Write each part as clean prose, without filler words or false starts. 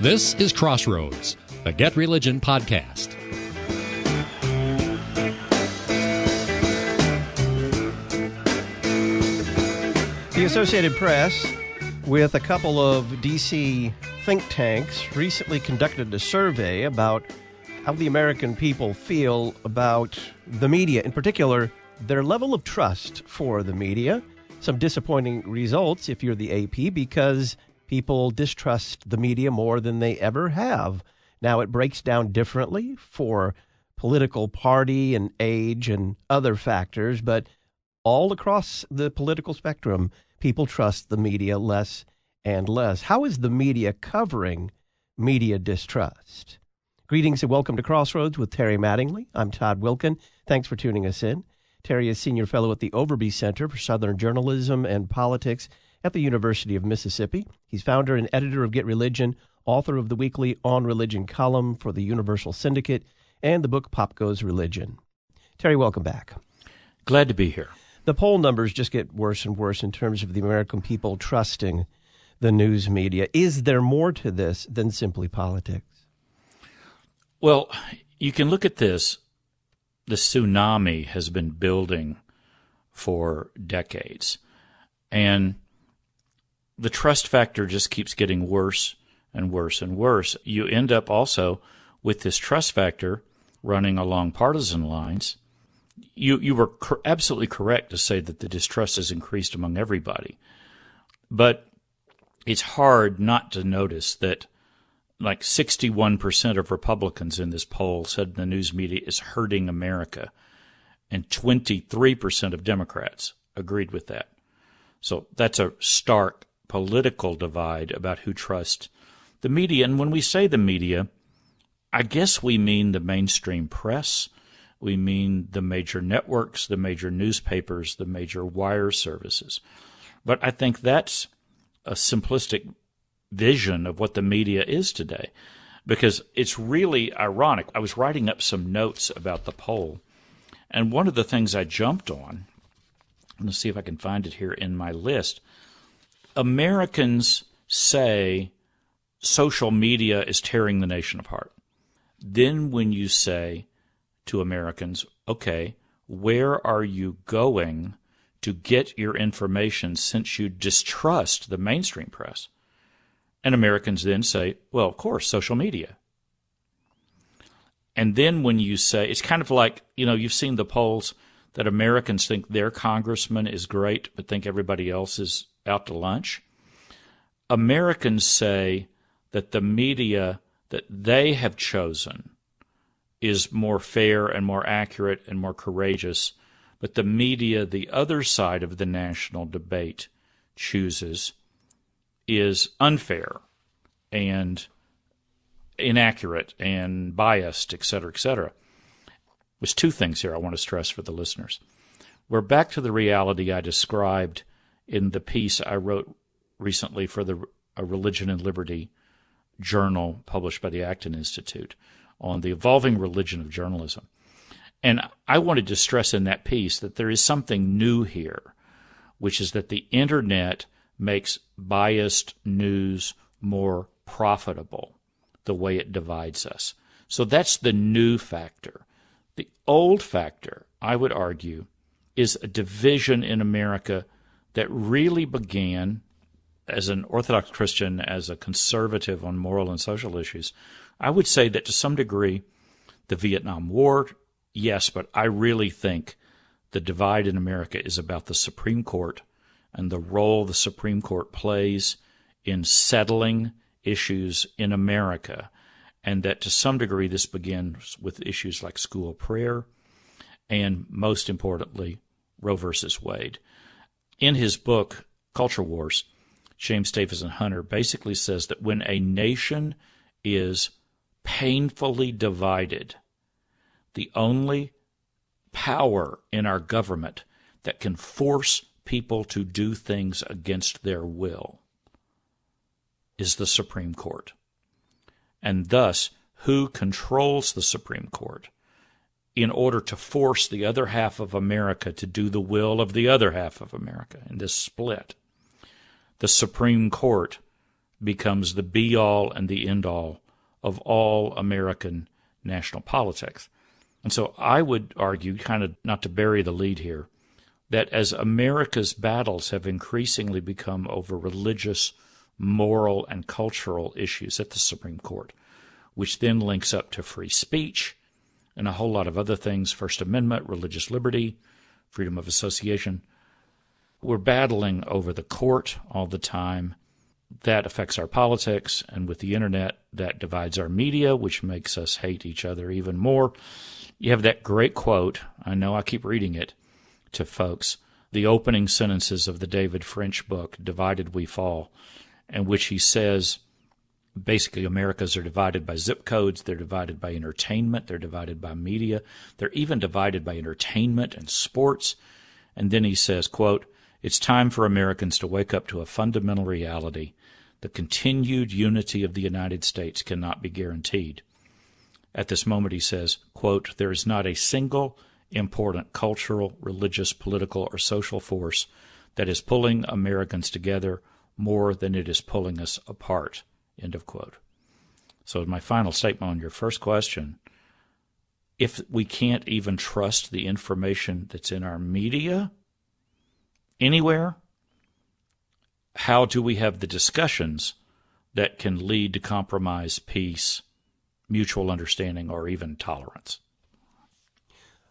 This is Crossroads, the Get Religion podcast. The Associated Press, with a couple of D.C. think tanks, recently conducted a survey about how the American people feel about the media, in particular, their level of trust for the media. Some disappointing results, if you're the AP, because people distrust the media more than they ever have. Now, it breaks down differently for political party and age and other factors, but all across the political spectrum, people trust the media less and less. How is the media covering media distrust? Greetings and welcome to Crossroads with Terry Mattingly. I'm Todd Wilkin. Thanks for tuning us in. Terry is Senior Fellow at the Overby Center for Southern Journalism and Politics at the University of Mississippi. He's founder and editor of Get Religion, author of the weekly On Religion column for the Universal Syndicate, and the book Pop Goes Religion. Terry, welcome back. Glad to be here. The poll numbers just get worse and worse in terms of the American people trusting the news media. Is there more to this than simply politics? Well, you can look at this. The tsunami has been building for decades, and the trust factor just keeps getting worse and worse and worse. You end up also with this trust factor running along partisan lines. You were absolutely correct to say that the distrust has increased among everybody, but it's hard not to notice that like 61% of Republicans in this poll said the news media is hurting America, and 23% of Democrats agreed with that. So that's a stark political divide about who trusts the media. And when we say the media, I guess we mean the mainstream press. We mean the major networks, the major newspapers, the major wire services. But I think that's a simplistic vision of what the media is today, because it's really ironic. I was writing up some notes about the poll, and one of the things I jumped on, I'm going to see if I can find it here in my list, Americans say social media is tearing the nation apart. Then when you say to Americans, okay, where are you going to get your information since you distrust the mainstream press? And Americans then say, well, of course, social media. And then when you say, it's kind of like, you know, you've seen the polls that Americans think their congressman is great, but think everybody else is out to lunch. Americans say that the media that they have chosen is more fair and more accurate and more courageous, but the media the other side of the national debate chooses is unfair and inaccurate and biased, et cetera, et cetera. There's two things here I want to stress for the listeners. We're back to the reality I described in the piece I wrote recently for the Religion and Liberty journal published by the Acton Institute on the evolving religion of journalism. And I wanted to stress in that piece that there is something new here, which is that the internet makes biased news more profitable, the way it divides us. So that's the new factor. The old factor, I would argue, is a division in America that really began as an Orthodox Christian, as a conservative on moral and social issues. I would say that to some degree, the Vietnam War, yes, but I really think the divide in America is about the Supreme Court and the role the Supreme Court plays in settling issues in America, and that to some degree this begins with issues like school prayer and, most importantly, Roe v. Wade. In his book, Culture Wars, James Davison Hunter basically says that when a nation is painfully divided, the only power in our government that can force people to do things against their will is the Supreme Court. And thus, who controls the Supreme Court in order to force the other half of America to do the will of the other half of America. In this split, the Supreme Court becomes the be-all and the end-all of all American national politics. And so I would argue, kind of not to bury the lead here, that as America's battles have increasingly become over religious, moral, and cultural issues at the Supreme Court, which then links up to free speech and a whole lot of other things, First Amendment, religious liberty, freedom of association, we're battling over the court all the time. That affects our politics, and with the internet, that divides our media, which makes us hate each other even more. You have that great quote, I know I keep reading it to folks, the opening sentences of the David French book, Divided We Fall, in which he says, basically, Americas are divided by zip codes, they're divided by entertainment, they're divided by media, they're even divided by entertainment and sports. And then he says, quote, "It's time for Americans to wake up to a fundamental reality. The continued unity of the United States cannot be guaranteed." At this moment, he says, quote, "There is not a single important cultural, religious, political, or social force that is pulling Americans together more than it is pulling us apart." End of quote. So my final statement on your first question, if we can't even trust the information that's in our media anywhere, how do we have the discussions that can lead to compromise, peace, mutual understanding, or even tolerance?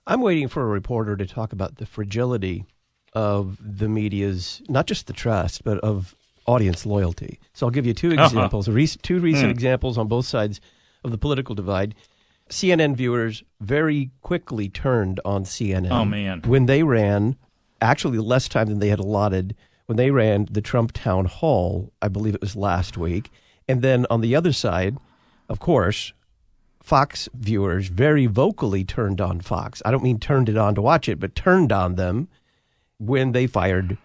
I'm waiting for a reporter to talk about the fragility of the media's, not just the trust, but of audience loyalty. So I'll give you two examples, two recent examples on both sides of the political divide. CNN viewers very quickly turned on CNN. Oh, man. When they ran, actually less time than they had allotted, when they ran the Trump town hall, I believe it was last week. And then on the other side, of course, Fox viewers very vocally turned on Fox. I don't mean turned it on to watch it, but turned on them when they fired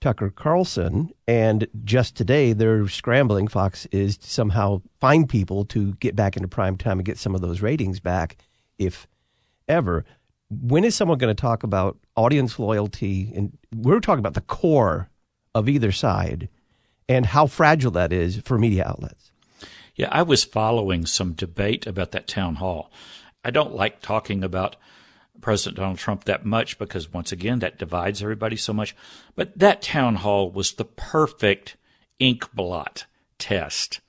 Tucker Carlson. And just today, they're scrambling, Fox is, to somehow find people to get back into prime time and get some of those ratings back, if ever. When is someone going to talk about audience loyalty? And we're talking about the core of either side and how fragile that is for media outlets. Yeah, I was following some debate about that town hall. I don't like talking about President Donald Trump that much because, once again, that divides everybody so much. But that town hall was the perfect ink blot test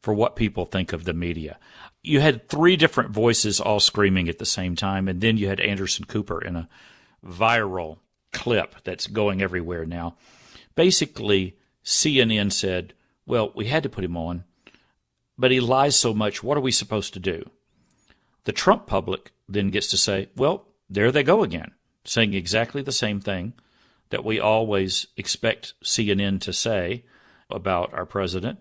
for what people think of the media. You had three different voices all screaming at the same time, and then you had Anderson Cooper in a viral clip that's going everywhere now. Basically, CNN said, well, we had to put him on, but he lies so much, what are we supposed to do? The Trump public then gets to say, well, there they go again, saying exactly the same thing that we always expect CNN to say about our president.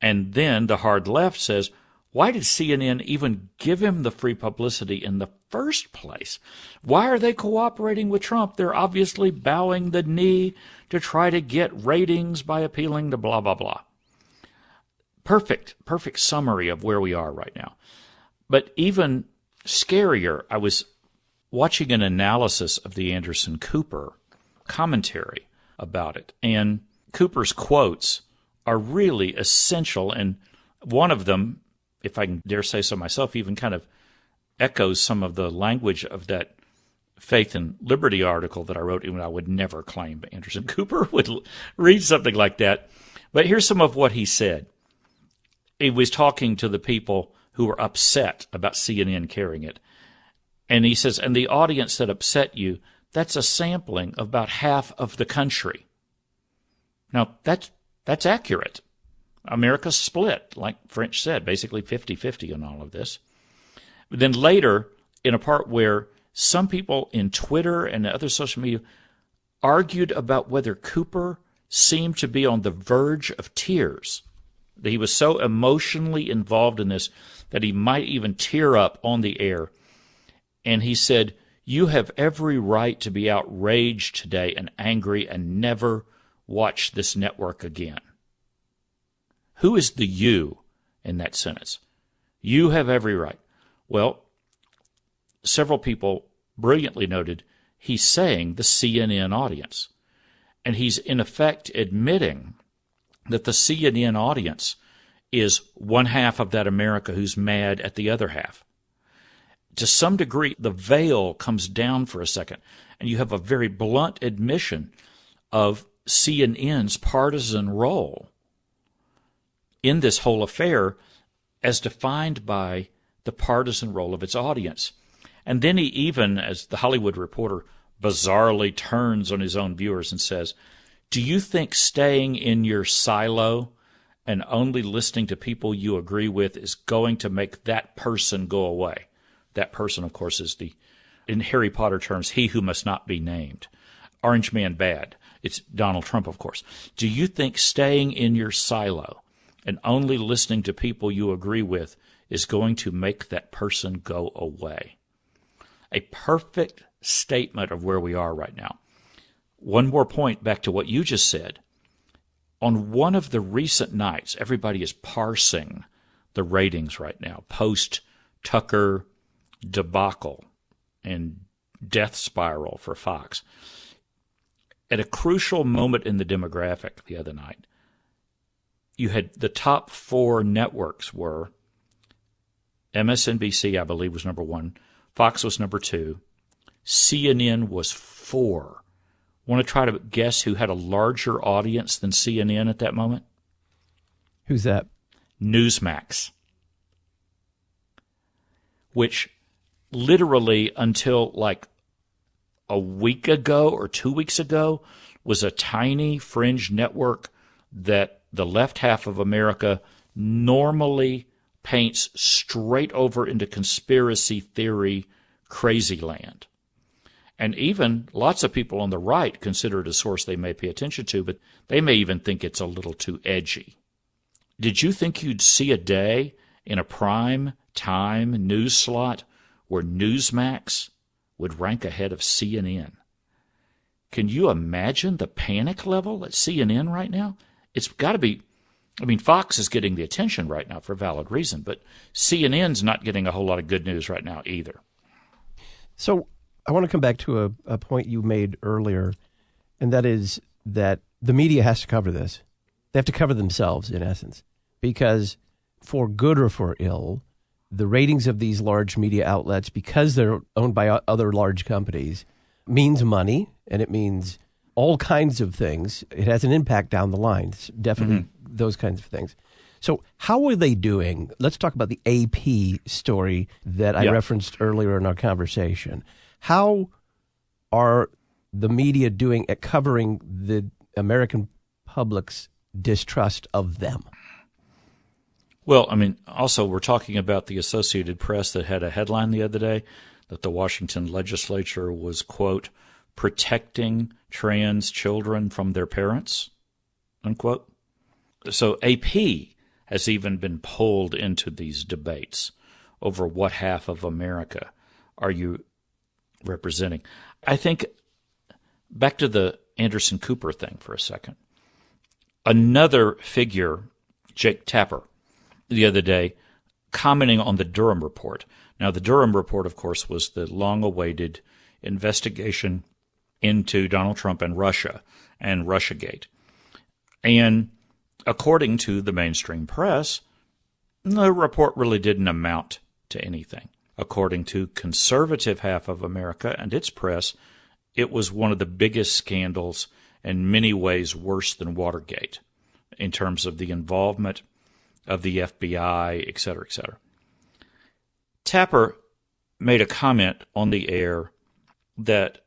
And then the hard left says, why did CNN even give him the free publicity in the first place? Why are they cooperating with Trump? They're obviously bowing the knee to try to get ratings by appealing to blah, blah, blah. Perfect summary of where we are right now. But even scarier, I was watching an analysis of the Anderson Cooper commentary about it, and Cooper's quotes are really essential, and one of them, if I can dare say so myself, even kind of echoes some of the language of that Faith and Liberty article that I wrote, even I would never claim, but Anderson Cooper would read something like that. But here's some of what he said. He was talking to the people who were upset about CNN carrying it. And he says, and the audience that upset you, that's a sampling of about half of the country. Now, that's accurate. America split, like French said, basically 50-50 on all of this. But then later, in a part where some people in Twitter and other social media argued about whether Cooper seemed to be on the verge of tears, that he was so emotionally involved in this that he might even tear up on the air. And he said, you have every right to be outraged today and angry and never watch this network again. Who is the you in that sentence? You have every right. Well, several people brilliantly noted, he's saying the CNN audience. And he's in effect admitting that the CNN audience is one half of that America who's mad at the other half. To some degree, the veil comes down for a second, and you have a very blunt admission of CNN's partisan role in this whole affair as defined by the partisan role of its audience. And then he even, as the Hollywood Reporter, bizarrely turns on his own viewers and says, do you think staying in your silo and only listening to people you agree with is going to make that person go away? That person, of course, is the, in Harry Potter terms, he who must not be named. Orange man bad. It's Donald Trump, of course. Do you think staying in your silo and only listening to people you agree with is going to make that person go away? A perfect statement of where we are right now. One more point back to what you just said. On one of the recent nights, everybody is parsing the ratings right now, post-Tucker debacle and death spiral for Fox. At a crucial moment in the demographic the other night, you had the top four networks were MSNBC, I believe, was number one. Fox was number two. CNN was four. Want to try to guess who had a larger audience than CNN at that moment? Who's that? Newsmax, which literally until like a week ago or 2 weeks ago was a tiny fringe network that the left half of America normally paints straight over into conspiracy theory crazy land. And even lots of people on the right consider it a source they may pay attention to, but they may even think it's a little too edgy. Did you think you'd see a day in a prime time news slot where Newsmax would rank ahead of CNN? Can you imagine the panic level at CNN right now? It's got to be, I mean, Fox is getting the attention right now for valid reason, but CNN's not getting a whole lot of good news right now either. So I want to come back to a point you made earlier, and that is that the media has to cover this. They have to cover themselves, in essence, because for good or for ill, the ratings of these large media outlets, because they're owned by other large companies, means money, and it means all kinds of things. It has an impact down the line, it's definitely those kinds of things. So how are they doing? Let's talk about the AP story that I referenced earlier in our conversation. How are the media doing at covering the American public's distrust of them? Well, I mean, also we're talking about the Associated Press that had a headline the other day that the Washington legislature was, quote, protecting trans children from their parents, unquote. So AP has even been pulled into these debates over what half of America are you representing. I think back to the Anderson Cooper thing for a second. Another figure, Jake Tapper, the other day, commenting on the Durham report. Now, the Durham report, of course, was the long-awaited investigation into Donald Trump and Russia and Russiagate. And according to the mainstream press, the report really didn't amount to anything. According to conservative half of America and its press, it was one of the biggest scandals, in many ways worse than Watergate, in terms of the involvement of the FBI, et cetera, et cetera. Tapper made a comment on the air that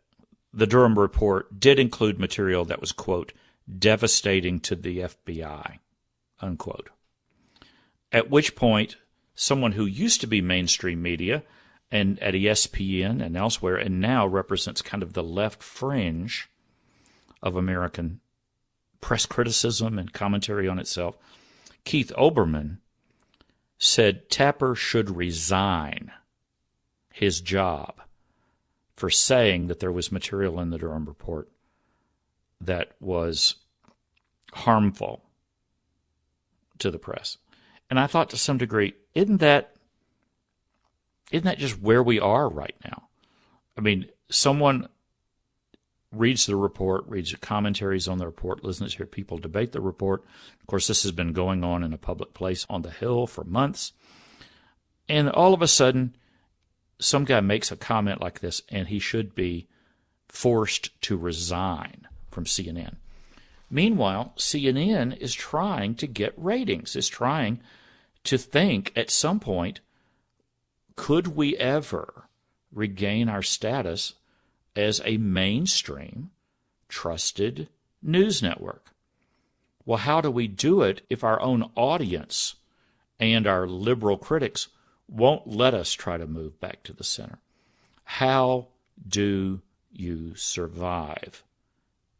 the Durham report did include material that was, quote, devastating to the FBI, unquote. At which point, someone who used to be mainstream media and at ESPN and elsewhere and now represents kind of the left fringe of American press criticism and commentary on itself, Keith Olbermann, said Tapper should resign his job for saying that there was material in the Durham report that was harmful to the press. And I thought to some degree, isn't that Isn't that just where we are right now? I mean, someone reads the report, reads the commentaries on the report, listens to people debate the report. Of course, this has been going on in a public place on the Hill for months. And all of a sudden, some guy makes a comment like this, and he should be forced to resign from CNN. Meanwhile, CNN is trying to get ratings, is trying to think at some point, could we ever regain our status as a mainstream trusted news network? Well, how do we do it if our own audience and our liberal critics won't let us try to move back to the center? How do you survive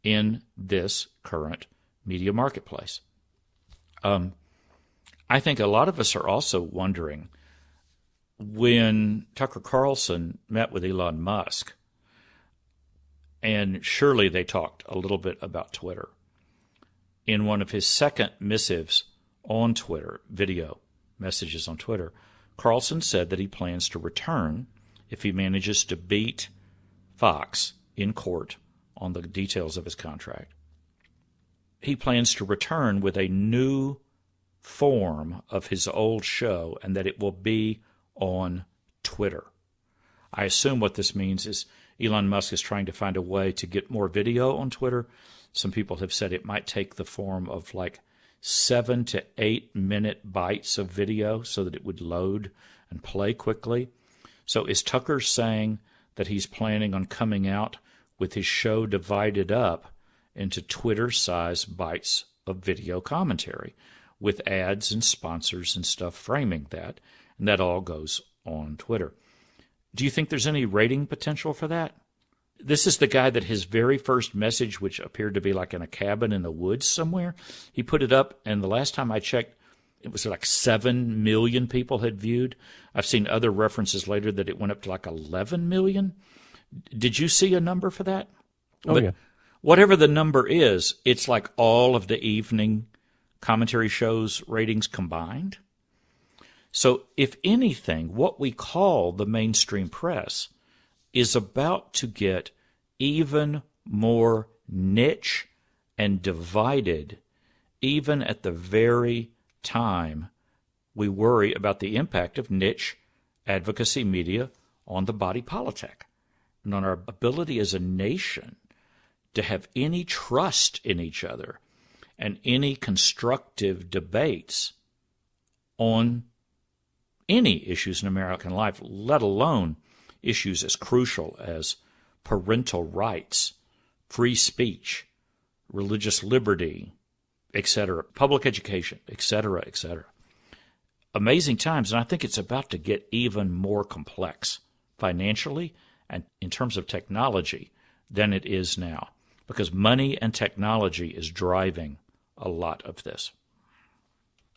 in this current media marketplace? I think a lot of us are also wondering, when Tucker Carlson met with Elon Musk, and surely they talked a little bit about Twitter, in one of his second missives on Twitter, video messages on Twitter, Carlson said that he plans to return if he manages to beat Fox in court on the details of his contract. He plans to return with a new form of his old show, and that it will be on Twitter. I assume what this means is Elon Musk is trying to find a way to get more video on Twitter. Some people have said it might take the form of like 7 to 8 minute bites of video so that it would load and play quickly. So is Tucker saying that he's planning on coming out with his show divided up into Twitter-sized bites of video commentary with ads and sponsors and stuff framing that, and that all goes on Twitter? Do you think there's any rating potential for that? This is the guy that his very first message, which appeared to be like in a cabin in the woods somewhere, he put it up, and the last time I checked, it was like 7 million people had viewed. I've seen other references later that it went up to like 11 million. Did you see a number for that? Oh, yeah. Whatever the number is, it's like all of the evening commentary shows ratings combined. So if anything, what we call the mainstream press is about to get even more niche and divided, even at the very time we worry about the impact of niche advocacy media on the body politic and on our ability as a nation to have any trust in each other and any constructive debates on any issues in American life, let alone issues as crucial as parental rights, free speech, religious liberty, etc., public education, etc., etc. Amazing times, and I think it's about to get even more complex financially and in terms of technology than it is now, because money and technology is driving a lot of this.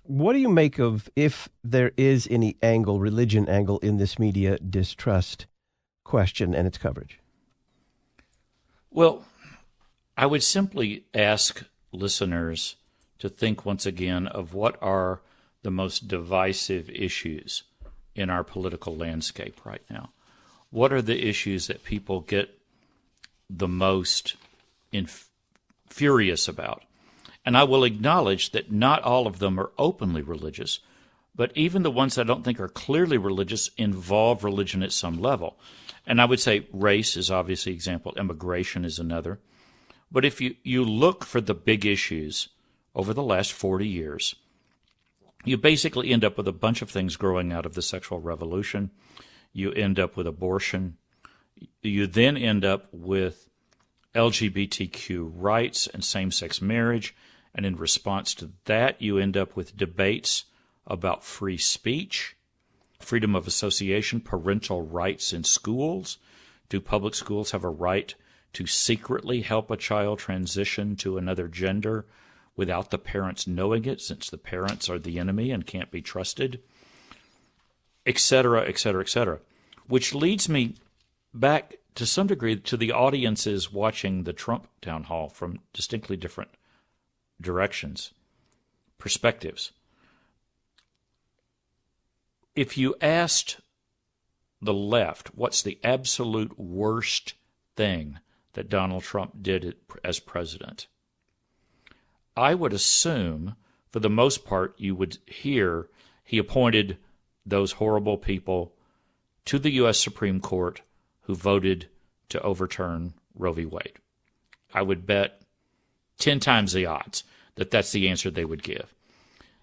What do you make of, if there is any angle, religion angle, in this media distrust question and its coverage? Well, I would simply ask listeners to think once again of what are the most divisive issues in our political landscape right now. What are the issues that people get the most furious about? And I will acknowledge that not all of them are openly religious, but even the ones I don't think are clearly religious involve religion at some level. And I would say race is obviously an example. Immigration is another. But if you look for the big issues over the last 40 years, you basically end up with a bunch of things growing out of the sexual revolution. You end up with abortion. You then end up with LGBTQ rights and same-sex marriage. And in response to that, you end up with debates about free speech, freedom of association, parental rights in schools. Do public schools have a right to secretly help a child transition to another gender without the parents knowing it, since the parents are the enemy and can't be trusted, et cetera, et cetera, et cetera? Which leads me back to some degree to the audiences watching the Trump town hall from distinctly different directions, perspectives. If you asked the left, what's the absolute worst thing that Donald Trump did as president? I would assume, for the most part, you would hear he appointed those horrible people to the U.S. Supreme Court who voted to overturn Roe v. Wade. I would bet 10 times the odds that that's the answer they would give.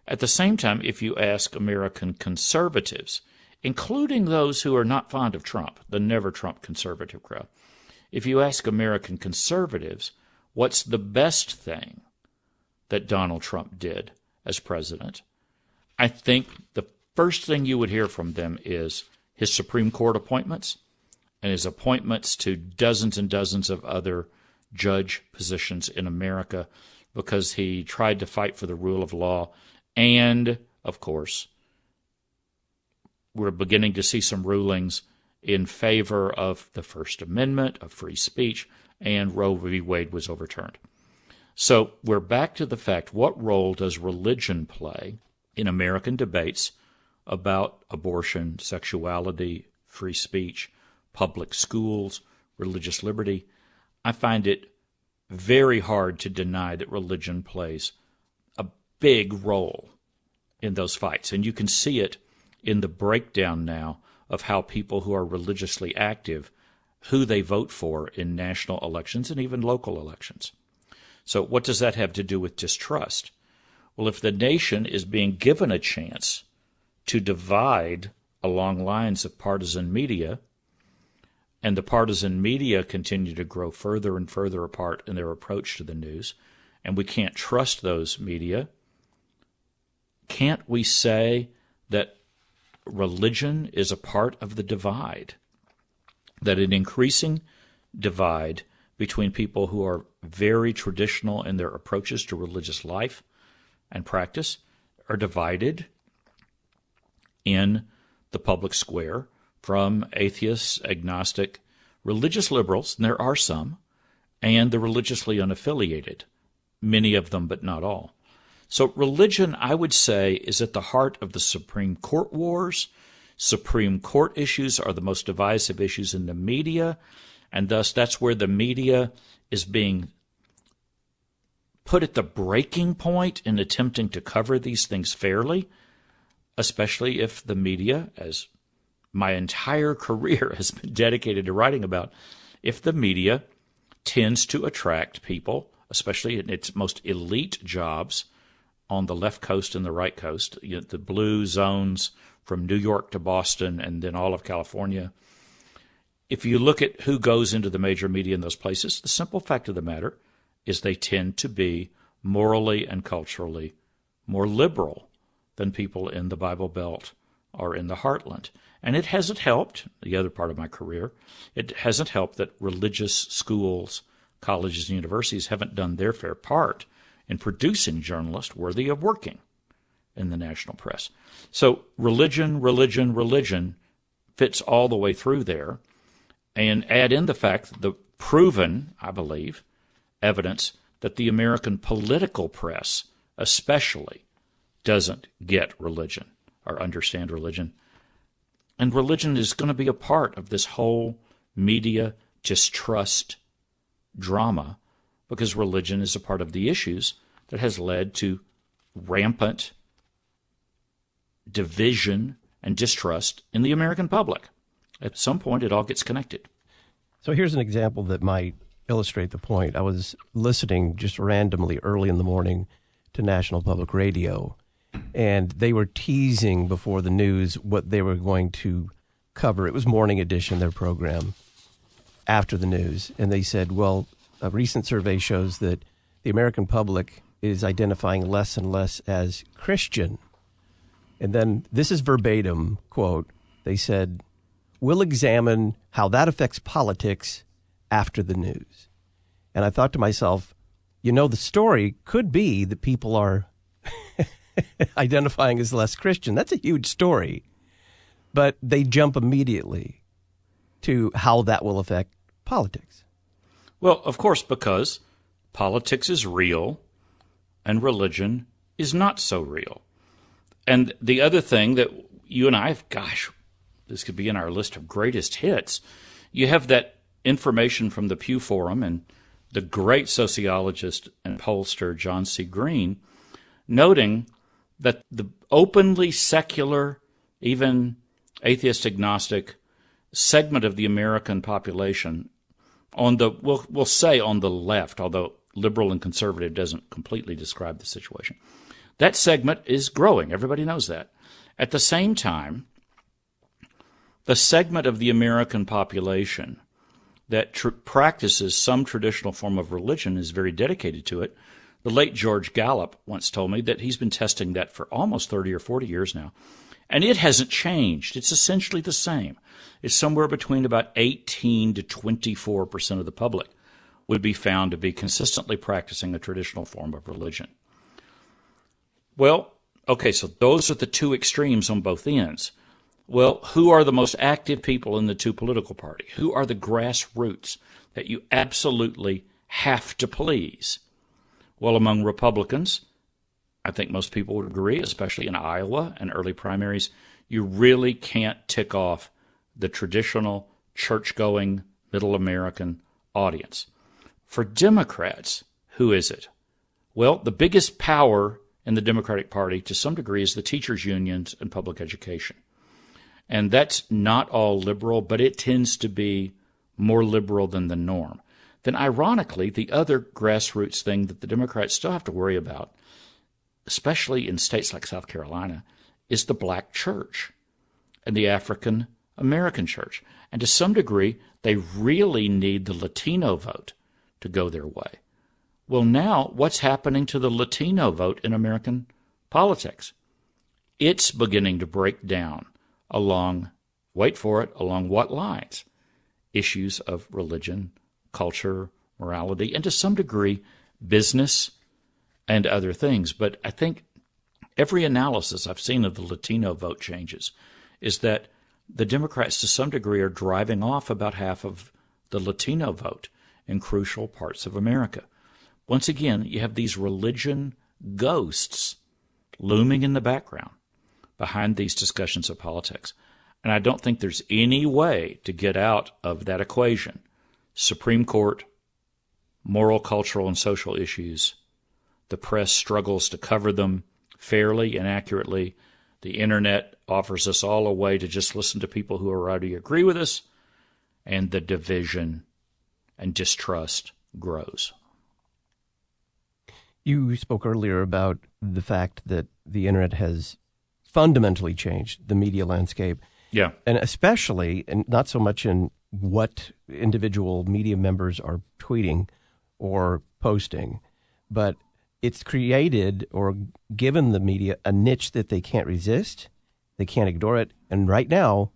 At the same time, if you ask American conservatives, including those who are not fond of Trump, the never-Trump conservative crowd, if you ask American conservatives, what's the best thing that Donald Trump did as president, I think the first thing you would hear from them is his Supreme Court appointments and his appointments to dozens and dozens of other judge positions in America, because he tried to fight for the rule of law. And, of course, we're beginning to see some rulings in favor of the First Amendment, of free speech, and Roe v. Wade was overturned. So we're back to the fact, what role does religion play in American debates about abortion, sexuality, free speech, public schools, religious liberty? I find it very hard to deny that religion plays a big role in those fights. And you can see it in the breakdown now of how people who are religiously active, who they vote for in national elections and even local elections. So what does that have to do with distrust? Well, if the nation is being given a chance to divide along lines of partisan media, and the partisan media continue to grow further and further apart in their approach to the news, and we can't trust those media, can't we say that religion is a part of the divide, that an increasing divide between people who are very traditional in their approaches to religious life and practice are divided in the public square from atheists, agnostic, religious liberals, and there are some, and the religiously unaffiliated, many of them but not all. So religion, I would say, is at the heart of the Supreme Court wars. Supreme Court issues are the most divisive issues in the media, and thus that's where the media is being put at the breaking point in attempting to cover these things fairly, especially if the media, as my entire career has been dedicated to writing about, if the media tends to attract people, especially in its most elite jobs on the left coast and the right coast, you know, the blue zones from New York to Boston and then all of California. If you look at who goes into the major media in those places, the simple fact of the matter is they tend to be morally and culturally more liberal than people in the Bible Belt or in the Heartland. And it hasn't helped, the other part of my career, it hasn't helped that religious schools, colleges, and universities haven't done their fair part in producing journalists worthy of working in the national press. So religion fits all the way through there. And add in the fact, the proven, I believe, evidence that the American political press especially doesn't get religion or understand religion. And religion is going to be a part of this whole media distrust drama, because religion is a part of the issues that has led to rampant division and distrust in the American public. At some point, it all gets connected. So here's an example that might illustrate the point. I was listening just randomly early in the morning to National Public Radio, and they were teasing before the news what they were going to cover. It was Morning Edition, their program, after the news. And they said, well, a recent survey shows that the American public is identifying less and less as Christian. And then this is verbatim, quote, they said, we'll examine how that affects politics after the news. And I thought to myself, you know, the story could be that people are identifying as less Christian. That's a huge story. But they jump immediately to how that will affect politics. Well, of course, because politics is real and religion is not so real. And the other thing that you and I have, this could be in our list of greatest hits. You have that information from the Pew Forum, and the great sociologist and pollster John C. Green noting that the openly secular, even atheist agnostic segment of the American population on the, we'll say on the left, although liberal and conservative doesn't completely describe the situation, that segment is growing. Everybody knows that. At the same time, the segment of the American population that practices some traditional form of religion is very dedicated to it. The late George Gallup once told me that he's been testing that for almost 30 or 40 years now, and it hasn't changed. It's essentially the same. It's somewhere between about 18 to 24% of the public would be found to be consistently practicing a traditional form of religion. Well, okay, so those are the two extremes on both ends. Well, who are the most active people in the two political parties? Who are the grassroots that you absolutely have to please? Well, among Republicans, I think most people would agree, especially in Iowa and early primaries, you really can't tick off the traditional church-going middle American audience. For Democrats, who is it? Well, the biggest power in the Democratic Party, to some degree, is the teachers' unions and public education. And that's not all liberal, but it tends to be more liberal than the norm. Then, ironically, the other grassroots thing that the Democrats still have to worry about, especially in states like South Carolina, is the black church and the African American church. And to some degree, they really need the Latino vote to go their way. Well, now, what's happening to the Latino vote in American politics? It's beginning to break down along, wait for it, along what lines? Issues of religion, culture, morality, and to some degree, business and other things. But I think every analysis I've seen of the Latino vote changes is that the Democrats, to some degree, are driving off about half of the Latino vote in crucial parts of America. Once again, you have these religion ghosts looming in the background behind these discussions of politics. And I don't think there's any way to get out of that equation. Supreme Court, moral, cultural, and social issues, the press struggles to cover them fairly and accurately. The internet offers us all a way to just listen to people who already agree with us, and the division and distrust grows. You spoke earlier about the fact that the internet has fundamentally changed the media landscape. Yeah. And especially, and not so much in what individual media members are tweeting or posting, but it's created or given the media a niche that they can't resist, they can't ignore it, and right now,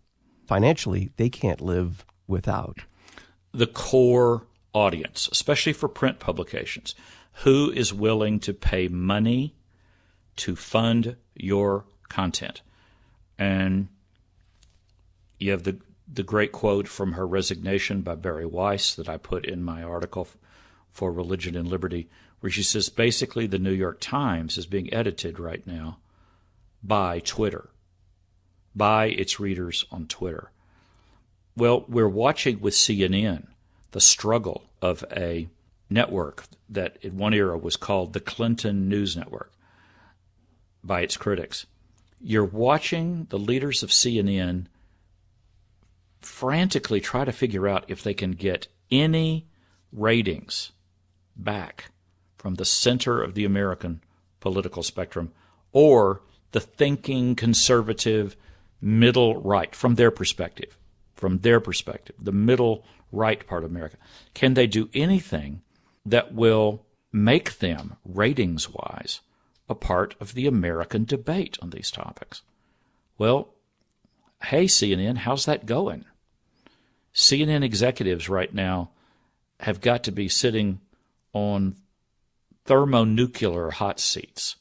financially, they can't live without. The core audience, especially for print publications, who is willing to pay money to fund your content? And you have the great quote from Her Resignation by Barry Weiss that I put in my article for Religion and Liberty, where she says basically the New York Times is being edited right now by Twitter, by its readers on Twitter. Well, we're watching with CNN the struggle of a network that in one era was called the Clinton News Network by its critics. You're watching the leaders of CNN frantically try to figure out if they can get any ratings back from the center of the American political spectrum or the thinking conservative middle right from their perspective. From their perspective, the middle right part of America. Can they do anything that will make them, ratings-wise, a part of the American debate on these topics? Well, hey, CNN, how's that going? CNN executives right now have got to be sitting on thermonuclear hot seats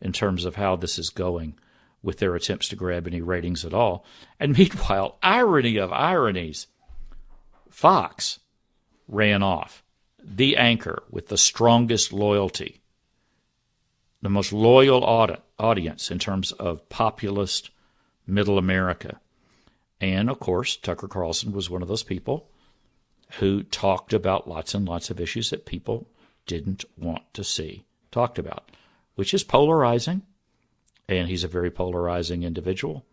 in terms of how this is going with their attempts to grab any ratings at all. And meanwhile, irony of ironies, Fox ran off the anchor with the strongest loyalty, the most loyal audience in terms of populist middle America. And, of course, Tucker Carlson was one of those people who talked about lots and lots of issues that people didn't want to see talked about, which is polarizing, and he's a very polarizing individual.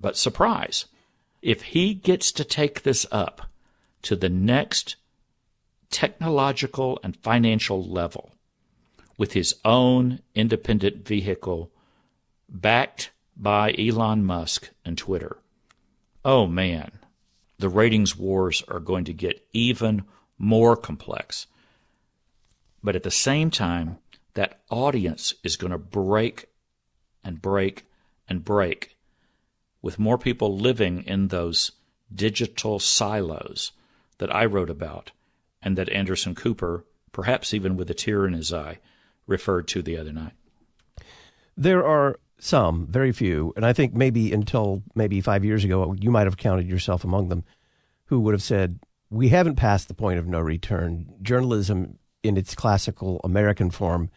But surprise, if he gets to take this up to the next technological and financial level with his own independent vehicle backed by Elon Musk and Twitter, oh man, the ratings wars are going to get even more complex. But at the same time, that audience is going to break and break and break, with more people living in those digital silos that I wrote about and that Anderson Cooper, perhaps even with a tear in his eye, referred to the other night. There are some, very few, and I think maybe until maybe 5 years ago, you might have counted yourself among them, who would have said, we haven't passed the point of no return. Journalism in its classical American form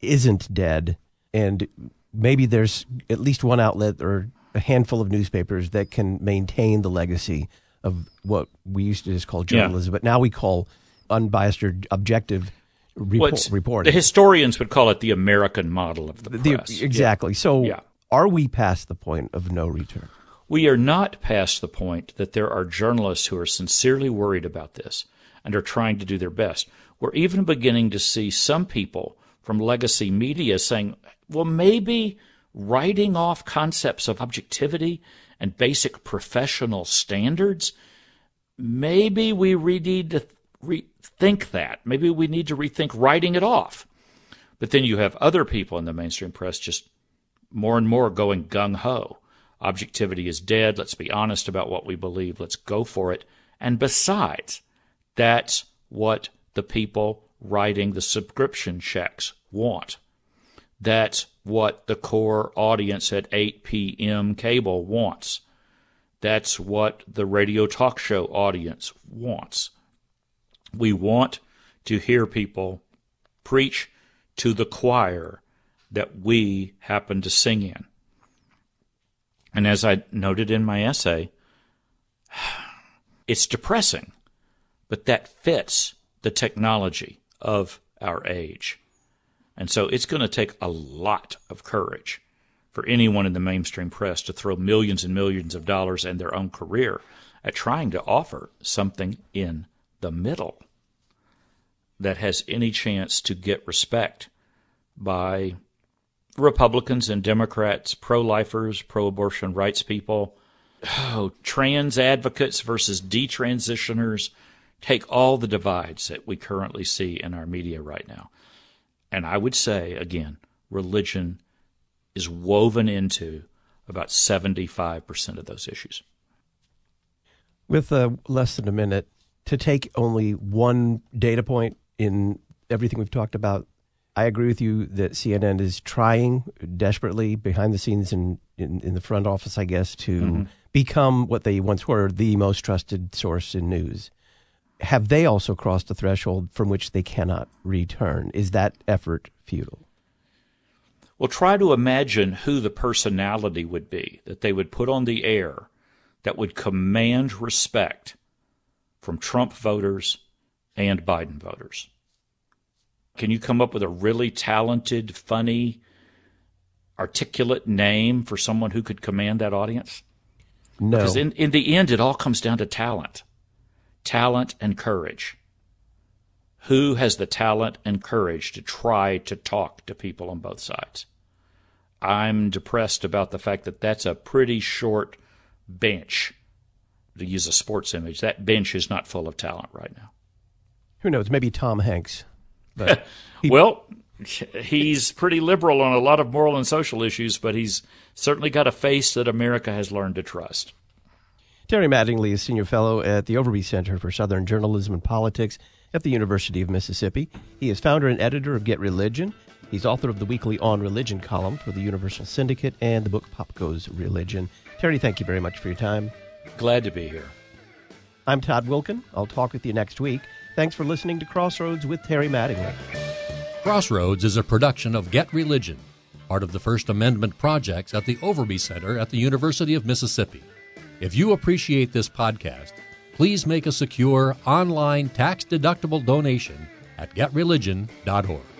isn't dead, and maybe there's at least one outlet or a handful of newspapers that can maintain the legacy of what we used to just call journalism, but now we call unbiased or objective reporting. The historians would call it the American model of the press. Exactly. Yeah. So are we past the point of no return? We are not past the point that there are journalists who are sincerely worried about this and are trying to do their best. We're even beginning to see some people from legacy media saying, well, maybe writing off concepts of objectivity and basic professional standards, maybe we need to rethink that. Maybe we need to rethink writing it off. But then you have other people in the mainstream press just more and more going gung-ho. Objectivity is dead. Let's be honest about what we believe. Let's go for it. And besides, that's what the people writing the subscription checks want. That's what the core audience at 8 p.m. cable wants. That's what the radio talk show audience wants. We want to hear people preach to the choir that we happen to sing in. And as I noted in my essay, it's depressing, but that fits the technology of our age. And so it's going to take a lot of courage for anyone in the mainstream press to throw millions and millions of dollars and their own career at trying to offer something in the middle that has any chance to get respect by Republicans and Democrats, pro-lifers, pro-abortion rights people, trans advocates versus detransitioners. Take all the divides that we currently see in our media right now. And I would say, again, religion is woven into about 75% of those issues. With less than a minute, to take only one data point in everything we've talked about, I agree with you that CNN is trying desperately behind the scenes and in the front office, I guess, to become what they once were, the most trusted source in news. Have they also crossed a threshold from which they cannot return? Is that effort futile? Well, try to imagine who the personality would be that they would put on the air that would command respect from Trump voters and Biden voters. Can you come up with a really talented, funny, articulate name for someone who could command that audience? No. Because in the end, it all comes down to talent. Talent and courage. Who has the talent and courage to try to talk to people on both sides? I'm depressed about the fact that that's a pretty short bench. To use a sports image, that bench is not full of talent right now. Who knows? Maybe Tom Hanks. But well, he's pretty liberal on a lot of moral and social issues, but he's certainly got a face that America has learned to trust. Terry Mattingly is Senior Fellow at the Overby Center for Southern Journalism and Politics at the University of Mississippi. He is founder and editor of Get Religion. He's author of the weekly On Religion column for the Universal Syndicate and the book Pop Goes Religion. Terry, thank you very much for your time. Glad to be here. I'm Todd Wilkin. I'll talk with you next week. Thanks for listening to Crossroads with Terry Mattingly. Crossroads is a production of Get Religion, part of the First Amendment projects at the Overby Center at the University of Mississippi. If you appreciate this podcast, please make a secure online tax-deductible donation at getreligion.org.